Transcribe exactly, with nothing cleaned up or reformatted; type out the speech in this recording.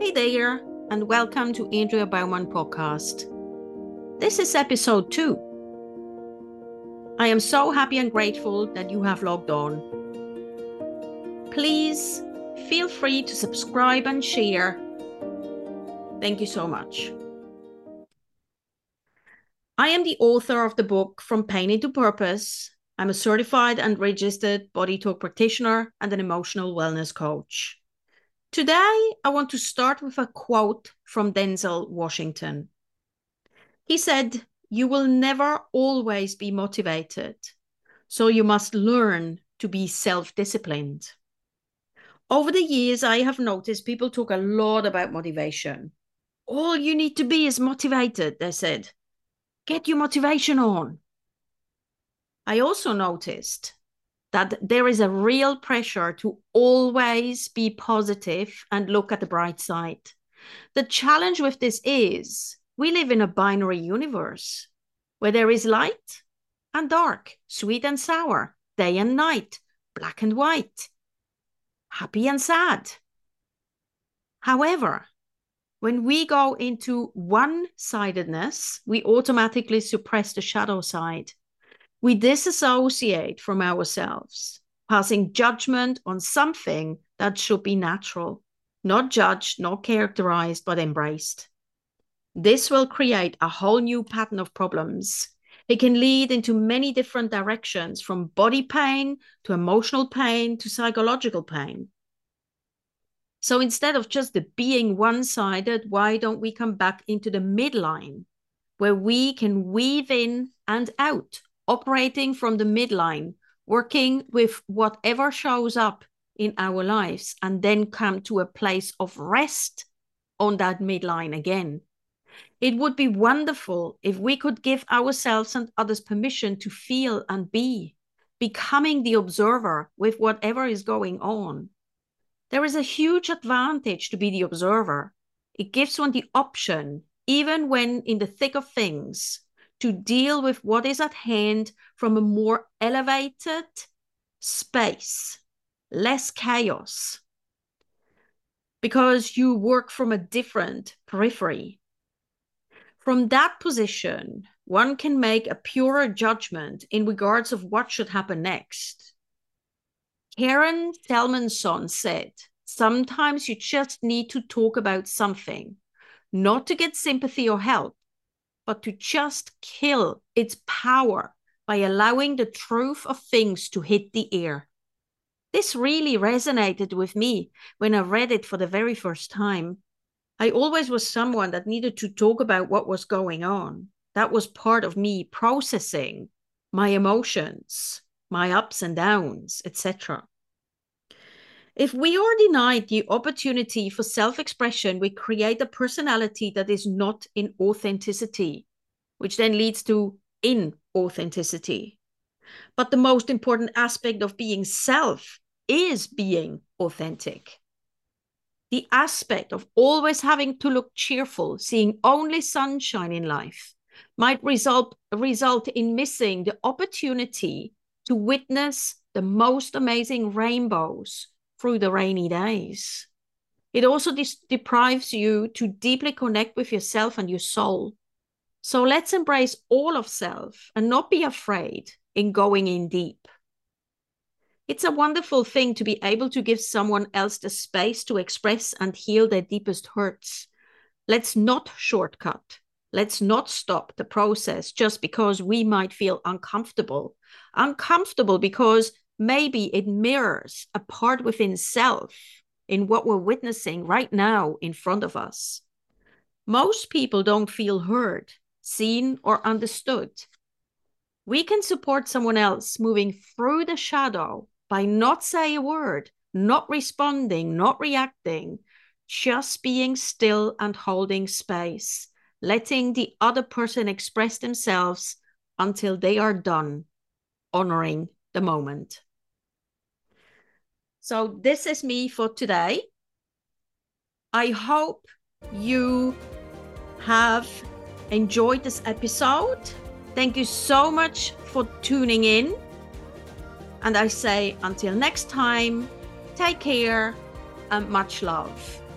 Hey there, and welcome to Andrea Bauman podcast. This is episode two. I am so happy and grateful that you have logged on. Please feel free to subscribe and share. Thank you so much. I am the author of the book From Pain Into Purpose. I'm a certified and registered body talk practitioner and an emotional wellness coach. Today, I want to start with a quote from Denzel Washington. He said, "You will never always be motivated, so you must learn to be self-disciplined." Over the years, I have noticed people talk a lot about motivation. All you need to be is motivated, they said. Get your motivation on. I also noticed that there is a real pressure to always be positive and look at the bright side. The challenge with this is we live in a binary universe where there is light and dark, sweet and sour, day and night, black and white, happy and sad. However, when we go into one-sidedness, we automatically suppress the shadow side. We disassociate from ourselves, passing judgment on something that should be natural, not judged, not characterized, but embraced. This will create a whole new pattern of problems. It can lead into many different directions, from body pain to emotional pain to psychological pain. So instead of just the being one-sided, why don't we come back into the midline, where we can weave in and out, operating from the midline, working with whatever shows up in our lives, and then come to a place of rest on that midline again. It would be wonderful if we could give ourselves and others permission to feel and be, becoming the observer with whatever is going on. There is a huge advantage to be the observer. It gives one the option, even when in the thick of things, to deal with what is at hand from a more elevated space, less chaos, because you work from a different periphery. From that position, one can make a purer judgment in regards of what should happen next. Karen Thelmanson said, "Sometimes you just need to talk about something, not to get sympathy or help, but to just kill its power by allowing the truth of things to hit the ear." This really resonated with me when I read it for the very first time. I always was someone that needed to talk about what was going on. That was part of me processing my emotions, my ups and downs, et cetera. If we are denied the opportunity for self-expression, we create a personality that is not in authenticity, which then leads to inauthenticity. But the most important aspect of being self is being authentic. The aspect of always having to look cheerful, seeing only sunshine in life, might result, result in missing the opportunity to witness the most amazing rainbows through the rainy days. It also de- deprives you to deeply connect with yourself and your soul. So let's embrace all of self and not be afraid in going in deep. It's a wonderful thing to be able to give someone else the space to express and heal their deepest hurts. Let's not shortcut. Let's not stop the process just because we might feel uncomfortable. Uncomfortable because maybe it mirrors a part within self in what we're witnessing right now in front of us. Most people don't feel heard, seen, or understood. We can support someone else moving through the shadow by not saying a word, not responding, not reacting, just being still and holding space, letting the other person express themselves until they are done, honoring the moment. So this is me for today. I hope you have enjoyed this episode. Thank you so much for tuning in. And I say until next time, take care and much love.